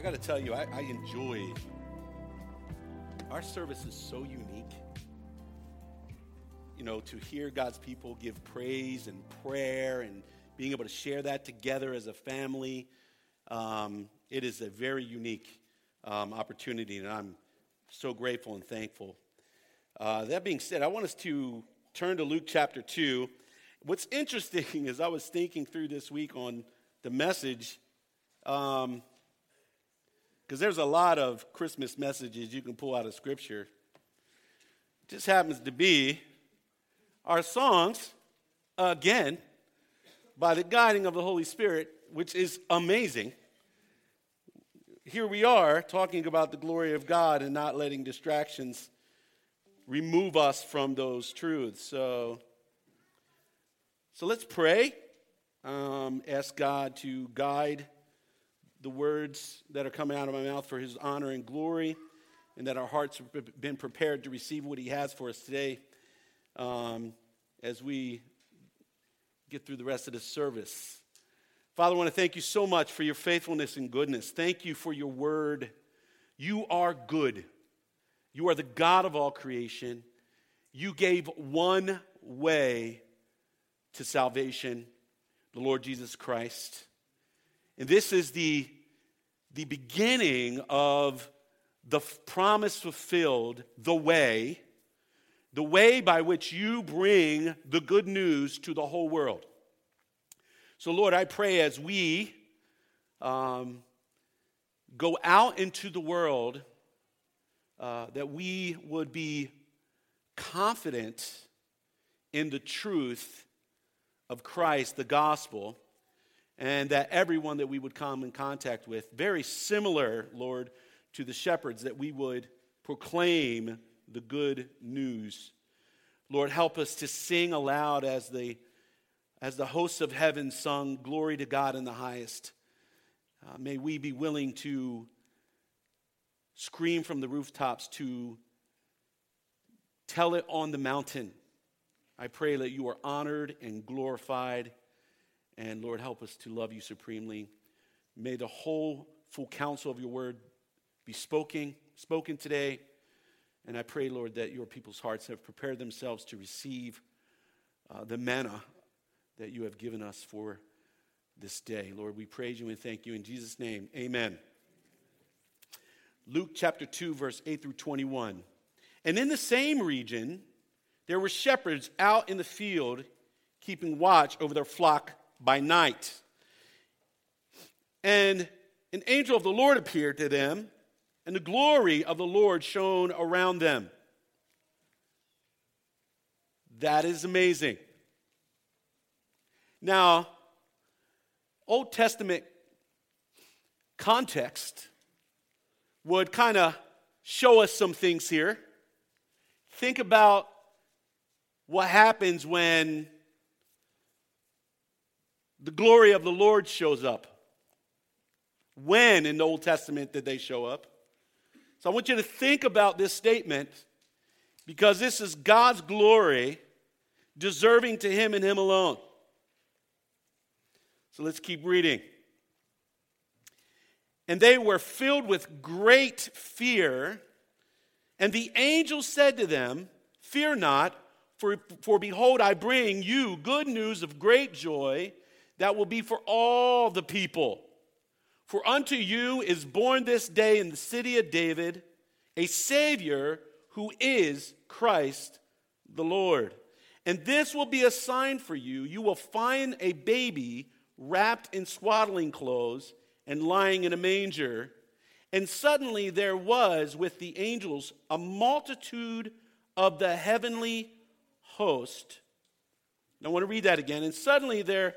I got to tell you, I enjoy, our service is so unique. You know, to hear God's people give praise and prayer and being able to share that together as a family, it is a very unique opportunity, and I'm so grateful and thankful. That being said, I want us to turn to Luke chapter 2. What's interesting is I was thinking through this week on the message, because there's a lot of Christmas messages you can pull out of Scripture. It just happens to be our songs, again, by the guiding of the Holy Spirit, which is amazing. Here we are talking about the glory of God and not letting distractions remove us from those truths. So let's pray. Ask God to guide the words that are coming out of my mouth for His honor and glory, and that our hearts have been prepared to receive what He has for us today as we get through the rest of this service. Father, I want to thank You so much for Your faithfulness and goodness. Thank You for Your word. You are good. You are the God of all creation. You gave one way to salvation, the Lord Jesus Christ. And this is the beginning of the promise fulfilled, the way by which You bring the good news to the whole world. So, Lord, I pray as we go out into the world, that we would be confident in the truth of Christ, the gospel, and that everyone that we would come in contact with, very similar, Lord, to the shepherds, that we would proclaim the good news. Lord, help us to sing aloud as the hosts of heaven sung, "Glory to God in the highest." May we be willing to scream from the rooftops, to tell it on the mountain. I pray that You are honored and glorified, and Lord, help us to love You supremely. May the whole full counsel of Your word be spoken today, and I pray, Lord, that Your people's hearts have prepared themselves to receive the manna that You have given us for this day. Lord, we praise You and thank You in Jesus' name. Amen. Luke chapter 2, verse 8 through 21. And in the same region, there were shepherds out in the field, keeping watch over their flock by night. And an angel of the Lord appeared to them, and the glory of the Lord shone around them. That is amazing. Now, Old Testament context would kind of show us some things here. Think about what happens when the glory of the Lord shows up. When in the Old Testament did they show up? So I want you to think about this statement, because this is God's glory deserving to Him and Him alone. So let's keep reading. And they were filled with great fear, and the angel said to them, "Fear not, for behold, I bring you good news of great joy that will be for all the people. For unto you is born this day in the city of David a Savior, who is Christ the Lord. And this will be a sign for you. You will find a baby wrapped in swaddling clothes and lying in a manger." And suddenly there was with the angels a multitude of the heavenly host. I want to read that again. And suddenly there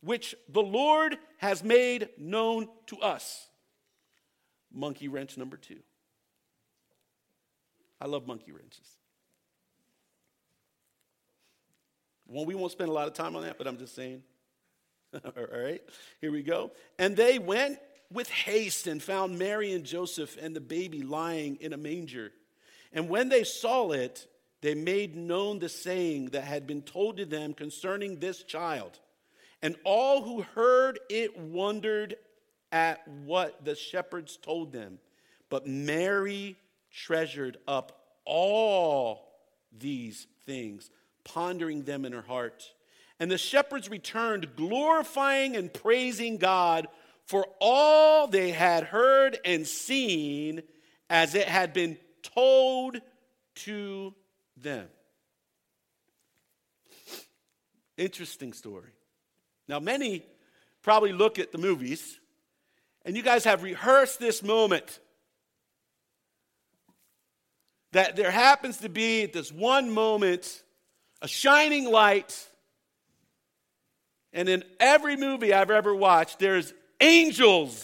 which the Lord has made known to us." monkey wrench number 2. I love monkey wrenches. Well, we won't spend a lot of time on that, but I'm just saying. All right, here we go. And they went with haste and found Mary and Joseph and the baby lying in a manger. And when they saw it, they made known the saying that had been told to them concerning this child. And all who heard it wondered at what the shepherds told them. But Mary treasured up all these things, pondering them in her heart. And the shepherds returned, glorifying and praising God for all they had heard and seen as it had been told to them. Interesting story. Now, many probably look at the movies, and you guys have rehearsed this moment. That there happens to be at this one moment a shining light. And in every movie I've ever watched, there's angels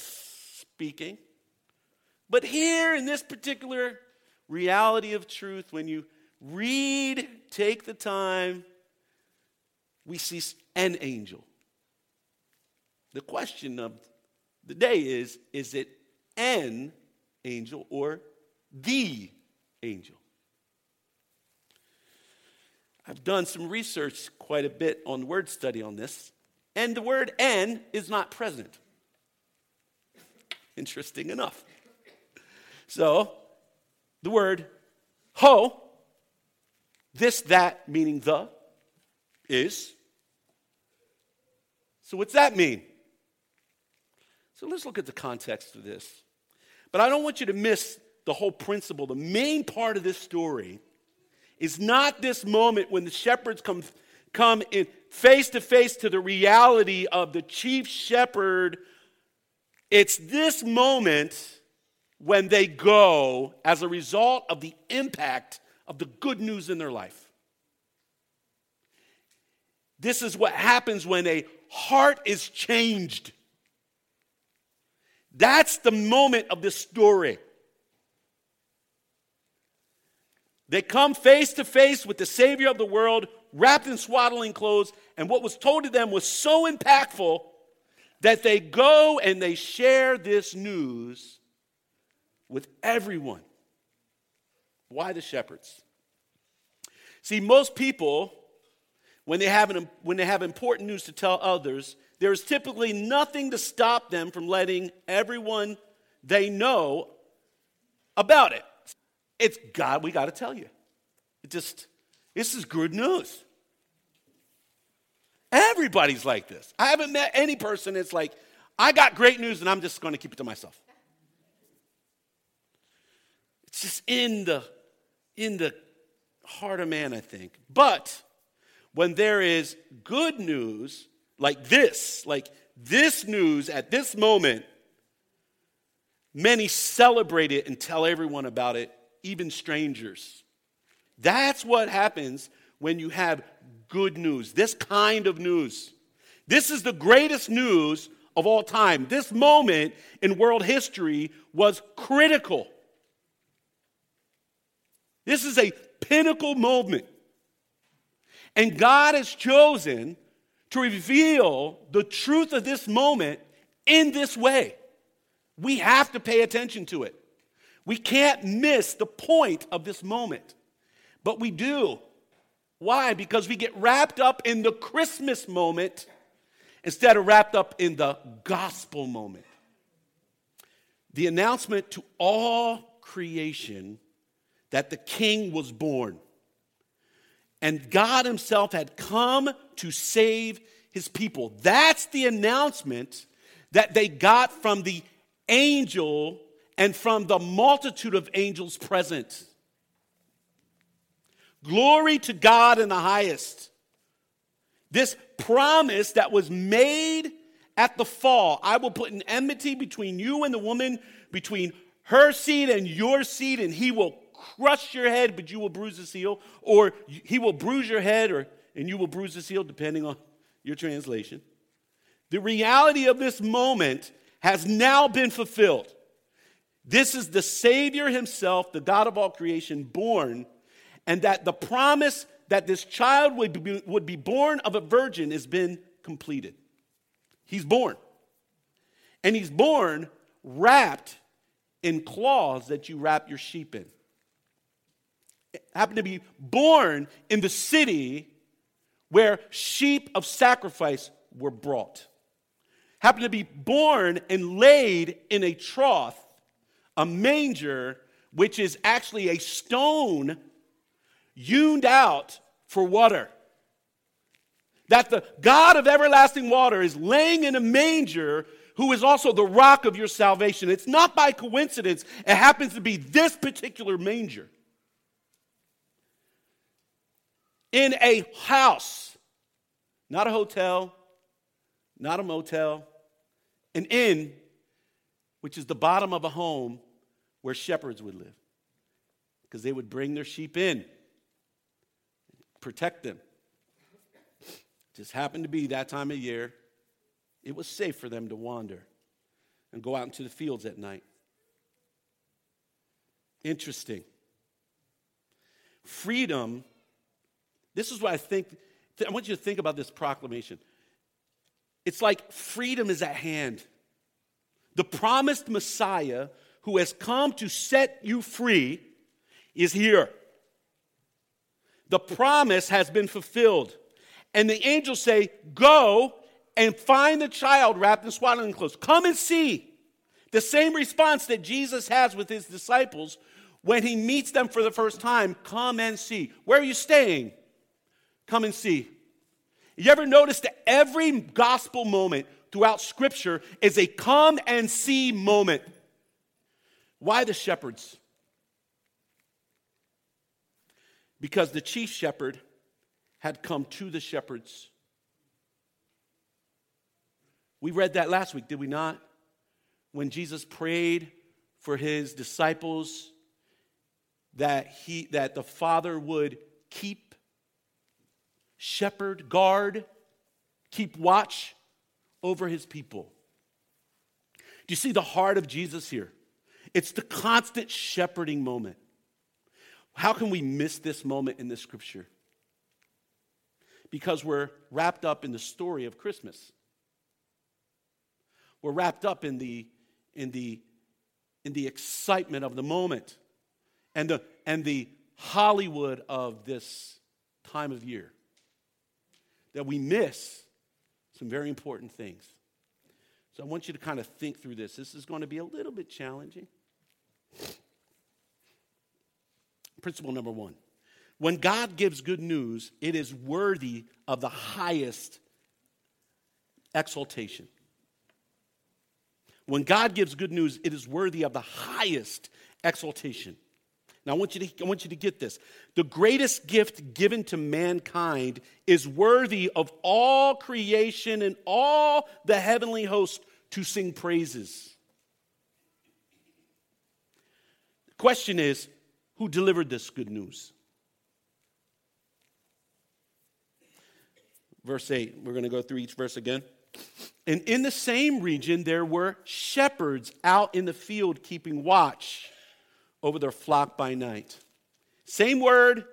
speaking. But here in this particular reality of truth, when you read, take the time, we see an angel. The question of the day is it an angel or the angel? I've done some research quite a bit on word study on this. And the word "an" is not present. Interesting enough. So, the word "ho," this, that, meaning the, is. So what's that mean? So let's look at the context of this. But I don't want you to miss the whole principle. The main part of this story is not this moment when the shepherds come in face to face to the reality of the chief shepherd. It's this moment when they go as a result of the impact of the good news in their life. This is what happens when a heart is changed. That's the moment of this story. They come face to face with the Savior of the world, wrapped in swaddling clothes, and what was told to them was so impactful that they go and they share this news with everyone. Why the shepherds? See, most people, when they have important news to tell others, there is typically nothing to stop them from letting everyone they know about it. It's God, we got to tell you. This is good news. Everybody's like this. I haven't met any person that's like, I got great news and I'm just going to keep it to myself. It's just in the heart of man, I think. But when there is good news like this news at this moment, many celebrate it and tell everyone about it. Even strangers. That's what happens when you have good news, this kind of news. This is the greatest news of all time. This moment in world history was critical. This is a pinnacle moment. And God has chosen to reveal the truth of this moment in this way. We have to pay attention to it. We can't miss the point of this moment, but we do. Why? Because we get wrapped up in the Christmas moment instead of wrapped up in the gospel moment. The announcement to all creation that the King was born and God himself had come to save his people. That's the announcement that they got from the angel and from the multitude of angels present. Glory to God in the highest. This promise that was made at the fall, I will put an enmity between you and the woman, between her seed and your seed, and he will crush your head, but you will bruise his heel, or he will bruise your head, and you will bruise his heel, depending on your translation. The reality of this moment has now been fulfilled. This is the Savior himself, the God of all creation, born, and that the promise that this child would be born of a virgin has been completed. He's born. And he's born wrapped in cloths that you wrap your sheep in. Happened to be born in the city where sheep of sacrifice were brought. Happened to be born and laid in a trough, a manger, which is actually a stone hewn out for water. That the God of everlasting water is laying in a manger, who is also the rock of your salvation. It's not by coincidence. It happens to be this particular manger. In a house, not a hotel, not a motel, an inn, which is the bottom of a home where shepherds would live, because they would bring their sheep in, protect them. Just happened to be that time of year, it was safe for them to wander and go out into the fields at night. Interesting. Freedom. This is what I think. I want you to think about this proclamation. It's like freedom is at hand. The promised Messiah who has come to set you free is here. The promise has been fulfilled. And the angels say, go and find the child wrapped in swaddling clothes. Come and see. The same response that Jesus has with his disciples when he meets them for the first time. Come and see. Where are you staying? Come and see. You ever notice that every gospel moment throughout Scripture is a come and see moment? Why the shepherds? Because the chief shepherd had come to the shepherds. We read that last week, did we not? When Jesus prayed for his disciples that the Father would keep, shepherd, guard, keep watch over his people. Do you see the heart of Jesus here? It's the constant shepherding moment. How can we miss this moment in the Scripture? Because we're wrapped up in the story of Christmas. We're wrapped up in the excitement of the moment and the Hollywood of this time of year, that we miss some very important things. So I want you to kind of think through this. This is going to be a little bit challenging. Principle number one. When God gives good news, it is worthy of the highest exaltation. When God gives good news, it is worthy of the highest exaltation. Now, I want you to get this. The greatest gift given to mankind is worthy of all creation and all the heavenly host to sing praises. The question is, who delivered this good news? Verse 8, we're going to go through each verse again. And in the same region, there were shepherds out in the field keeping watch over their flock by night. Same word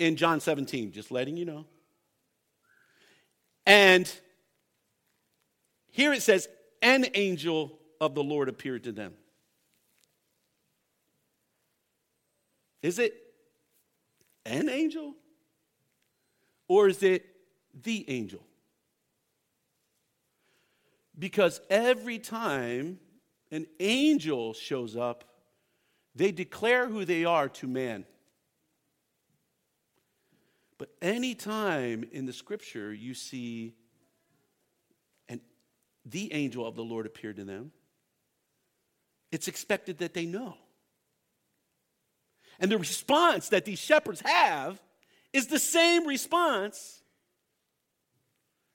in John 17, just letting you know. And here it says, an angel of the Lord appeared to them. Is it an angel? Or is it the angel? Because every time an angel shows up, they declare who they are to man. But any time in the Scripture you see the angel of the Lord appeared to them, it's expected that they know. And the response that these shepherds have is the same response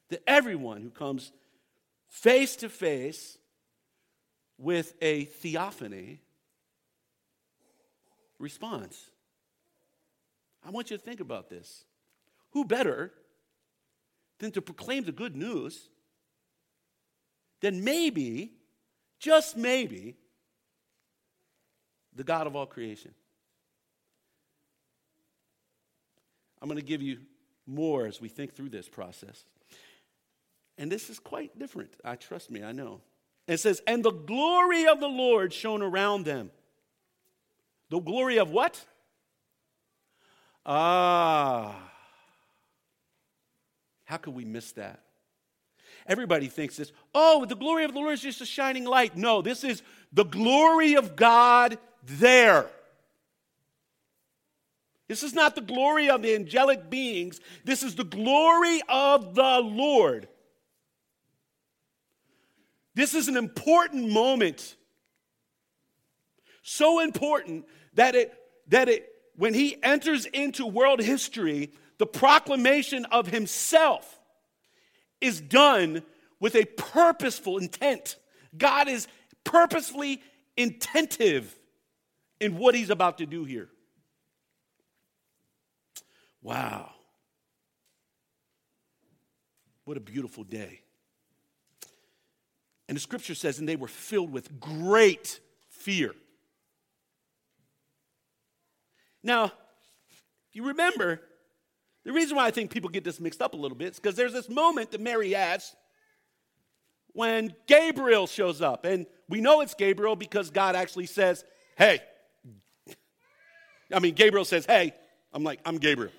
that everyone who comes face to face with a theophany response. I want you to think about this. Who better than to proclaim the good news than maybe, just maybe, the God of all creation. I'm going to give you more as we think through this process. And this is quite different. Trust me, I know. It says, and the glory of the Lord shone around them. The glory of what? How could we miss that? Everybody thinks this, the glory of the Lord is just a shining light. No, this is the glory of God there. This is not the glory of the angelic beings. This is the glory of the Lord. This is an important moment. So important that it when he enters into world history, the proclamation of himself is done with a purposeful intent. God is purposefully intentive in what he's about to do here. Wow. What a beautiful day. And the scripture says, and they were filled with great fear. Now, if you remember, the reason why I think people get this mixed up a little bit is because there's this moment that Mary has when Gabriel shows up. And we know it's Gabriel because God actually says, hey. Gabriel says, hey. I'm Gabriel.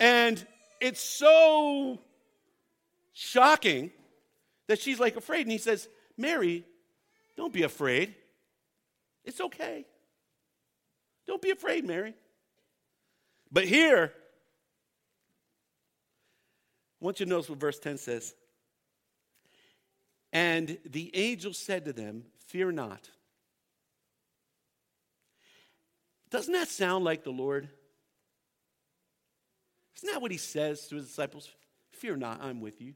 And it's so shocking that she's like afraid. And he says, Mary, don't be afraid. It's okay. Don't be afraid, Mary. But here, I want you to notice what verse 10 says. And the angel said to them, fear not. Doesn't that sound like the Lord? Isn't that what he says to his disciples? Fear not, I'm with you.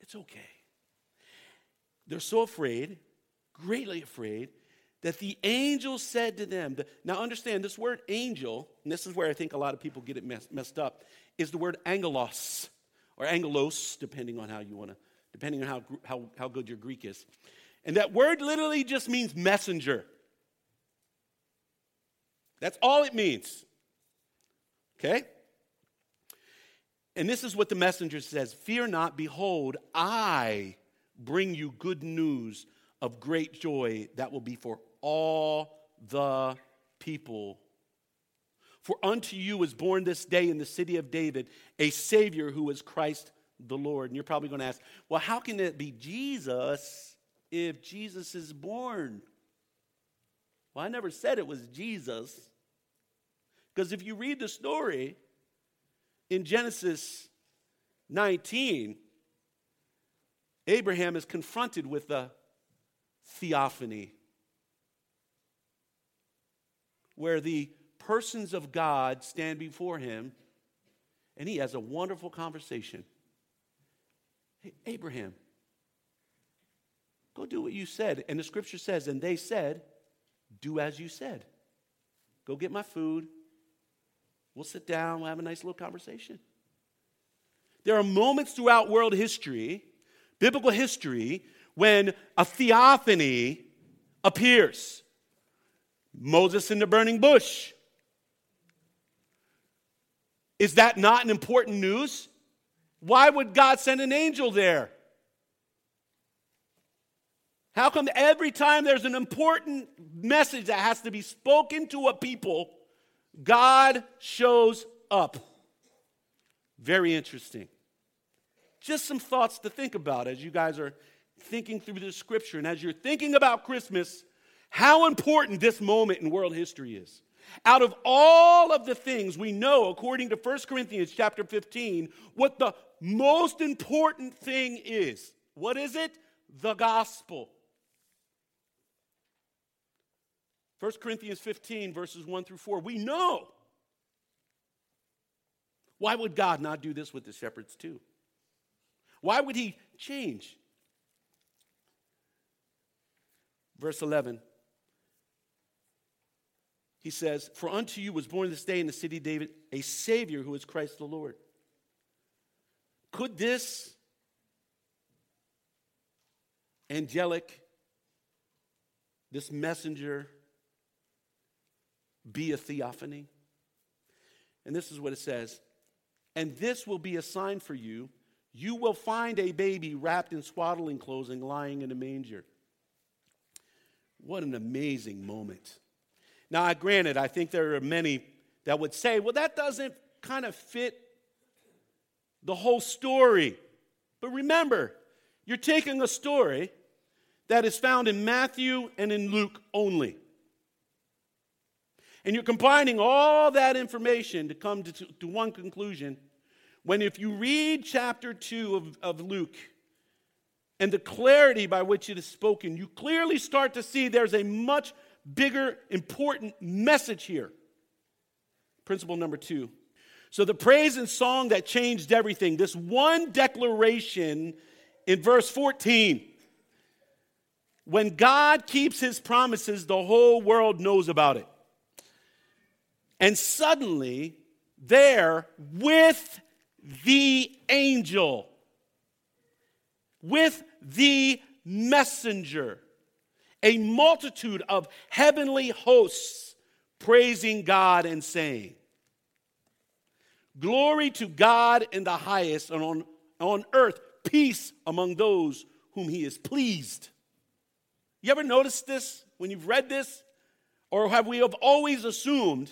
It's okay. They're so afraid, greatly afraid, that the angel said to them. Now understand, this word angel, and this is where I think a lot of people get it messed up, is the word angelos, or angelos, depending on how you want to, depending on how good your Greek is. And that word literally just means messenger. That's all it means. Okay? And this is what the messenger says, fear not, behold, I bring you good news of great joy that will be for all the people. For unto you is born this day in the city of David a Savior who is Christ the Lord. And you're probably going to ask, well, how can it be Jesus if Jesus is born? Well, I never said it was Jesus. Because if you read the story in Genesis 19, Abraham is confronted with the theophany, where the persons of God stand before him, and he has a wonderful conversation. Hey, Abraham, go do what you said. And the scripture says, and they said, do as you said. Go get my food. We'll sit down. We'll have a nice little conversation. There are moments throughout world history, biblical history, when a theophany appears. Moses in the burning bush. Is that not an important news? Why would God send an angel there? How come every time there's an important message that has to be spoken to a people, God shows up? Very interesting. Just some thoughts to think about as you guys are thinking through the scripture, and as you're thinking about Christmas, how important this moment in world history is. Out of all of the things we know, according to 1 Corinthians chapter 15, what the most important thing is. What is it? The gospel. 1 Corinthians 15, verses 1 through 4. We know. Why would God not do this with the shepherds too? Why would he change? Verse 11, he says, for unto you was born this day in the city of David a Savior who is Christ the Lord. Could this angelic this messenger be a theophany? And this is what it says. And this will be a sign for you. You will find a baby wrapped in swaddling clothes and lying in a manger. What an amazing moment. Now, granted, I think there are many that would say, well, that doesn't kind of fit the whole story. But remember, you're taking a story that is found in Matthew and in Luke only. And you're combining all that information to come to one conclusion, when if you read chapter 2 of Luke and the clarity by which it is spoken, you clearly start to see there's a much bigger, important message here. Principle number 2. So the praise and song that changed everything, this one declaration in verse 14. When God keeps his promises, the whole world knows about it. And suddenly, there with the angel, with the messenger, a multitude of heavenly hosts praising God and saying, glory to God in the highest, and on earth, peace among those whom he is pleased. You ever noticed this when you've read this? Or have we have always assumed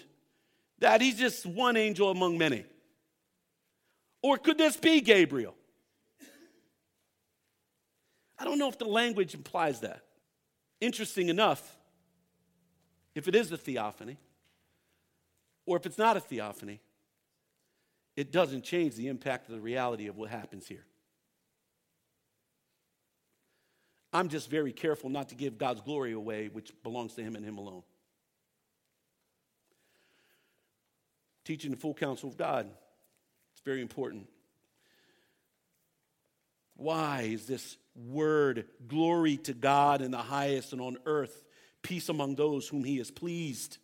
that he's just one angel among many? Or could this be Gabriel? I don't know if the language implies that. Interesting enough, if it is a theophany, or if it's not a theophany, it doesn't change the impact of the reality of what happens here. I'm just very careful not to give God's glory away, which belongs to him and him alone. Teaching the full counsel of God, it's very important. Why is this word, glory to God in the highest and on earth, peace among those whom he is pleased?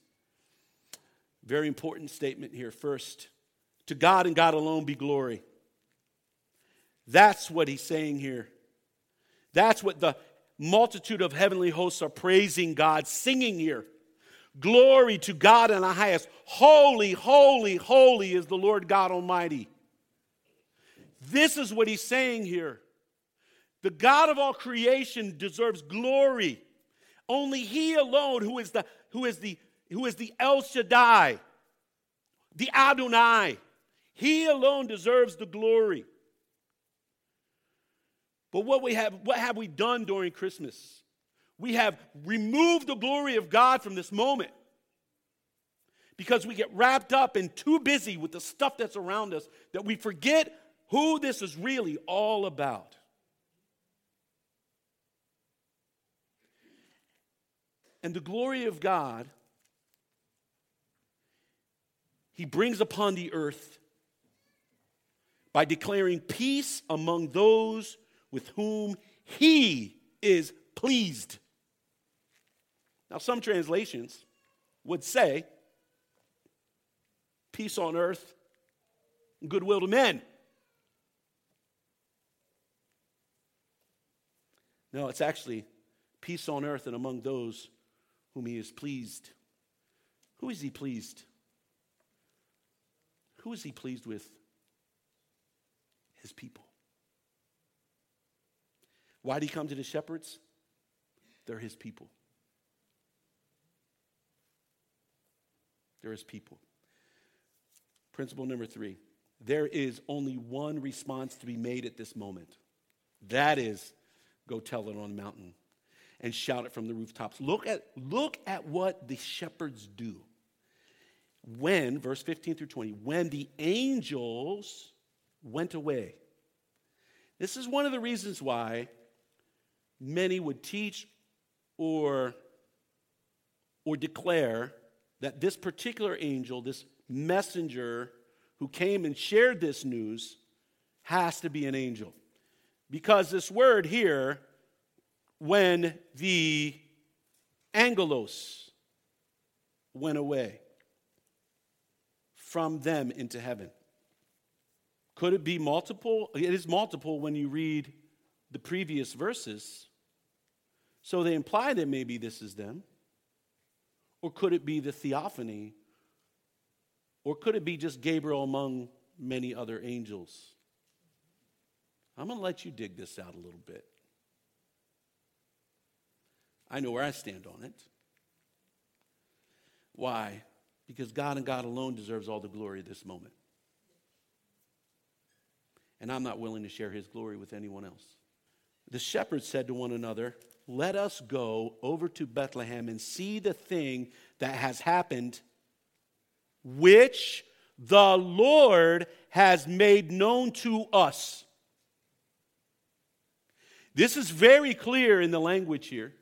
Very important statement here. First, to God and God alone be glory. That's what he's saying here. That's what the multitude of heavenly hosts are praising God, singing here. Glory to God in the highest. Holy, holy, holy is the Lord God Almighty. This is what he's saying here. The God of all creation deserves glory. Only he alone, who is the El Shaddai, the Adonai, he alone deserves the glory. But what have we done during Christmas? We have removed the glory of God from this moment because we get wrapped up and too busy with the stuff that's around us that we forget who this is really all about. And the glory of God, he brings upon the earth by declaring peace among those with whom he is pleased. Now, some translations would say, peace on earth and goodwill to men. No, it's actually peace on earth and among those whom he is pleased. Who is he pleased? Who is he pleased with? His people. Why did he come to the shepherds? They're his people. They're his people. Principle number 3. There is only one response to be made at this moment. That is, go tell it on the mountain and shout it from the rooftops. Look at what the shepherds do. When, verse 15 through 20, when the angels went away. This is one of the reasons why many would teach or declare that this particular angel, this messenger who came and shared this news, has to be an angel. Because this word here, when the angelos went away from them into heaven. Could it be multiple? It is multiple when you read the previous verses. So they imply that maybe this is them. Or could it be the theophany? Or could it be just Gabriel among many other angels? I'm going to let you dig this out a little bit. I know where I stand on it. Why? Because God and God alone deserves all the glory of this moment. And I'm not willing to share his glory with anyone else. The shepherds said to one another, "Let us go over to Bethlehem and see the thing that has happened, which the Lord has made known to us." This is very clear in the language here.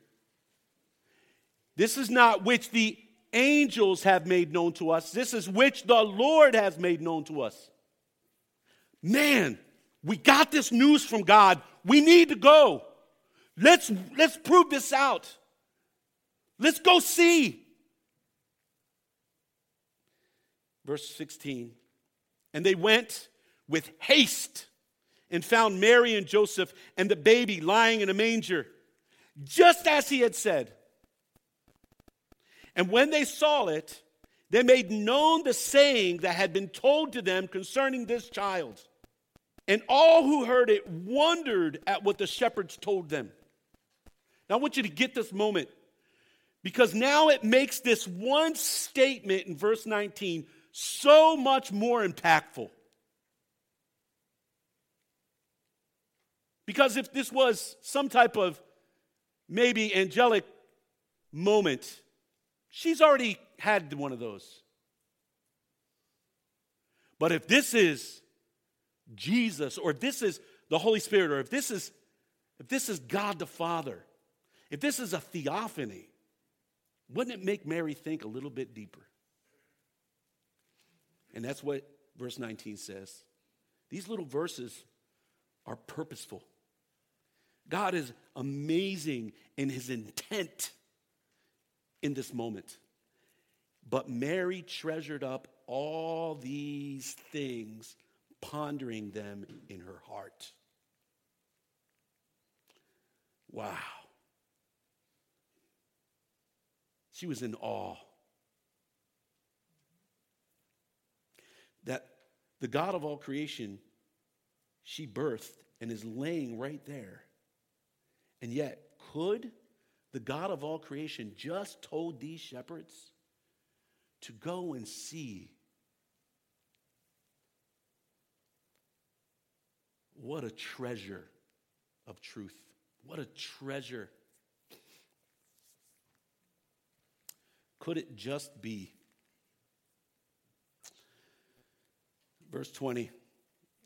This is not which the angels have made known to us. This is which the Lord has made known to us. Man, we got this news from God. We need to go. Let's prove this out. Let's go see. Verse 16. And they went with haste and found Mary and Joseph and the baby lying in a manger, just as he had said. And when they saw it, they made known the saying that had been told to them concerning this child. And all who heard it wondered at what the shepherds told them. Now I want you to get this moment, because now it makes this one statement in verse 19 so much more impactful. Because if this was some type of maybe angelic moment, she's already had one of those. But if this is Jesus, or this is the Holy Spirit, or if this is God the Father, if this is a theophany, wouldn't it make Mary think a little bit deeper? And that's what verse 19 says. These little verses are purposeful. God is amazing in his intent in this moment. But Mary treasured up all these things, pondering them in her heart. Wow. She was in awe that the God of all creation she birthed and is laying right there. And yet, could the God of all creation just told these shepherds to go and see? What a treasure of truth. What a treasure. Could it just be? Verse 20,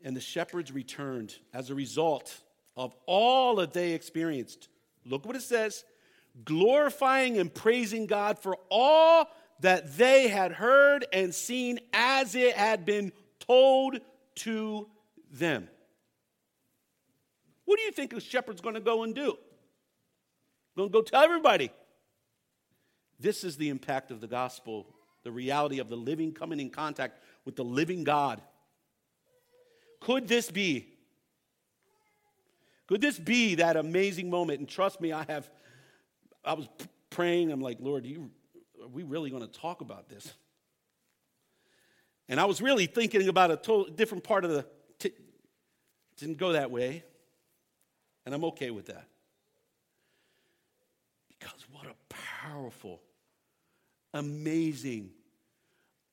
and the shepherds returned as a result of all that they experienced. Look what it says, glorifying and praising God for all that they had heard and seen as it had been told to them. What do you think a shepherd's going to go and do? Going to go tell everybody. This is the impact of the gospel, the reality of the living coming in contact with the living God. Could this be? Could this be that amazing moment? And trust me, I was praying. I'm like, Lord, are we really going to talk about this? And I was really thinking about a total different part of the... didn't go that way. And I'm okay with that. Because what a powerful, amazing,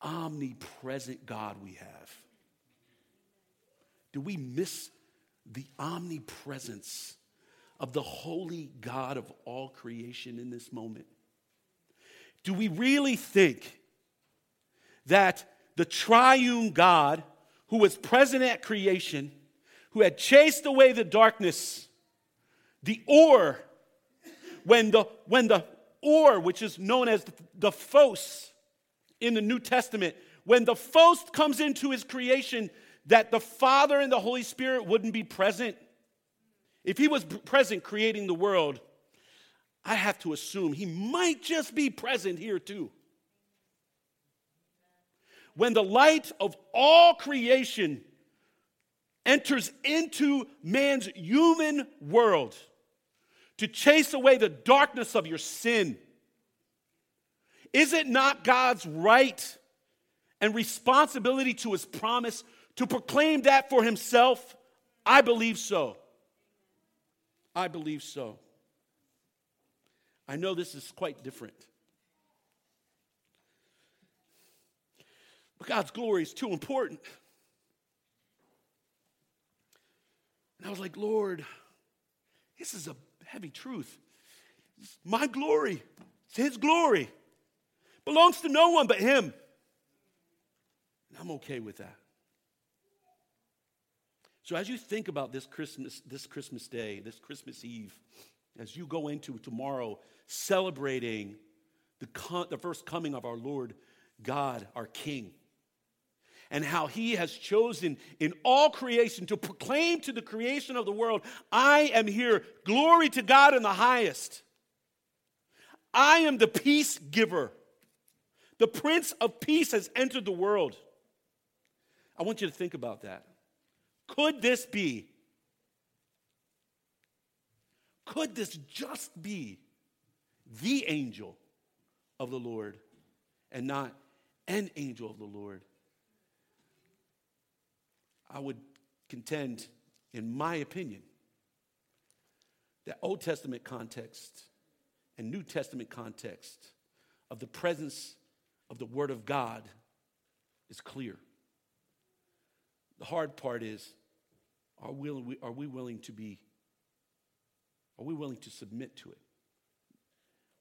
omnipresent God we have. Do we miss the omnipresence of the holy God of all creation in this moment? Do we really think that the triune God who was present at creation, who had chased away the darkness, the oar, when the oar, which is known as the phos in the New Testament, when the phos comes into his creation, that the Father and the Holy Spirit wouldn't be present? If he was present creating the world, I have to assume he might just be present here too. When the light of all creation enters into man's human world to chase away the darkness of your sin? Is it not God's right and responsibility to his promise to proclaim that for himself? I believe so. I believe so. I know this is quite different. But God's glory is too important. And I was like, Lord, this is a heavy truth. It's my glory, it's his glory. It belongs to no one but him. And I'm okay with that. So as you think about this Christmas Eve, as you go into tomorrow celebrating the first coming of our Lord God, our King, and how he has chosen in all creation to proclaim to the creation of the world, I am here, glory to God in the highest. I am the peace giver. The Prince of Peace has entered the world. I want you to think about that. Could this be? Could this just be the angel of the Lord and not an angel of the Lord? I would contend, in my opinion, that Old Testament context and New Testament context of the presence of the Word of God is clear. The hard part is, are we willing to submit to it?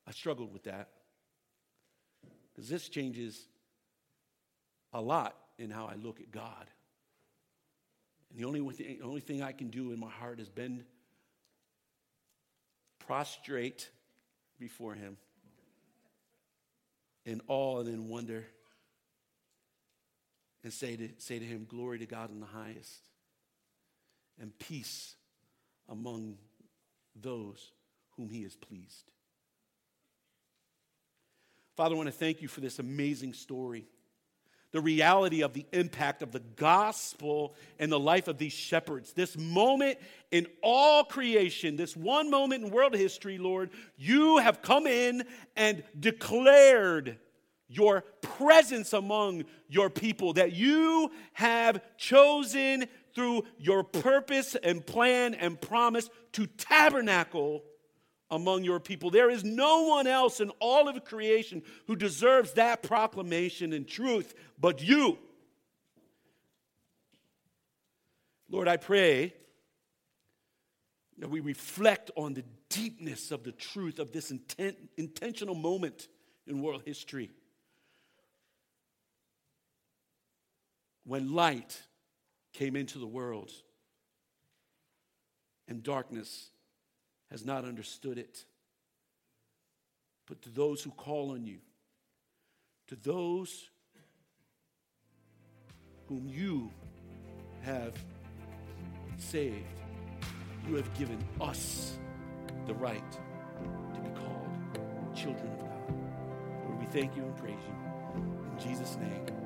I struggled with that because this changes a lot in how I look at God. And the only thing I can do in my heart is bend, prostrate before him in awe and in wonder and say to him, glory to God in the highest and peace among those whom he is pleased. Father, I want to thank you for this amazing story, the reality of the impact of the gospel and the life of these shepherds. This moment in all creation, this one moment in world history, Lord, you have come in and declared your presence among your people that you have chosen through your purpose and plan and promise to tabernacle among your people. There is no one else in all of creation who deserves that proclamation and truth but you. Lord, I pray that we reflect on the deepness of the truth of this intentional moment in world history when light came into the world and darkness has not understood it. But to those who call on you, to those whom you have saved, you have given us the right to be called children of God. Lord, we thank you and praise you. In Jesus' name.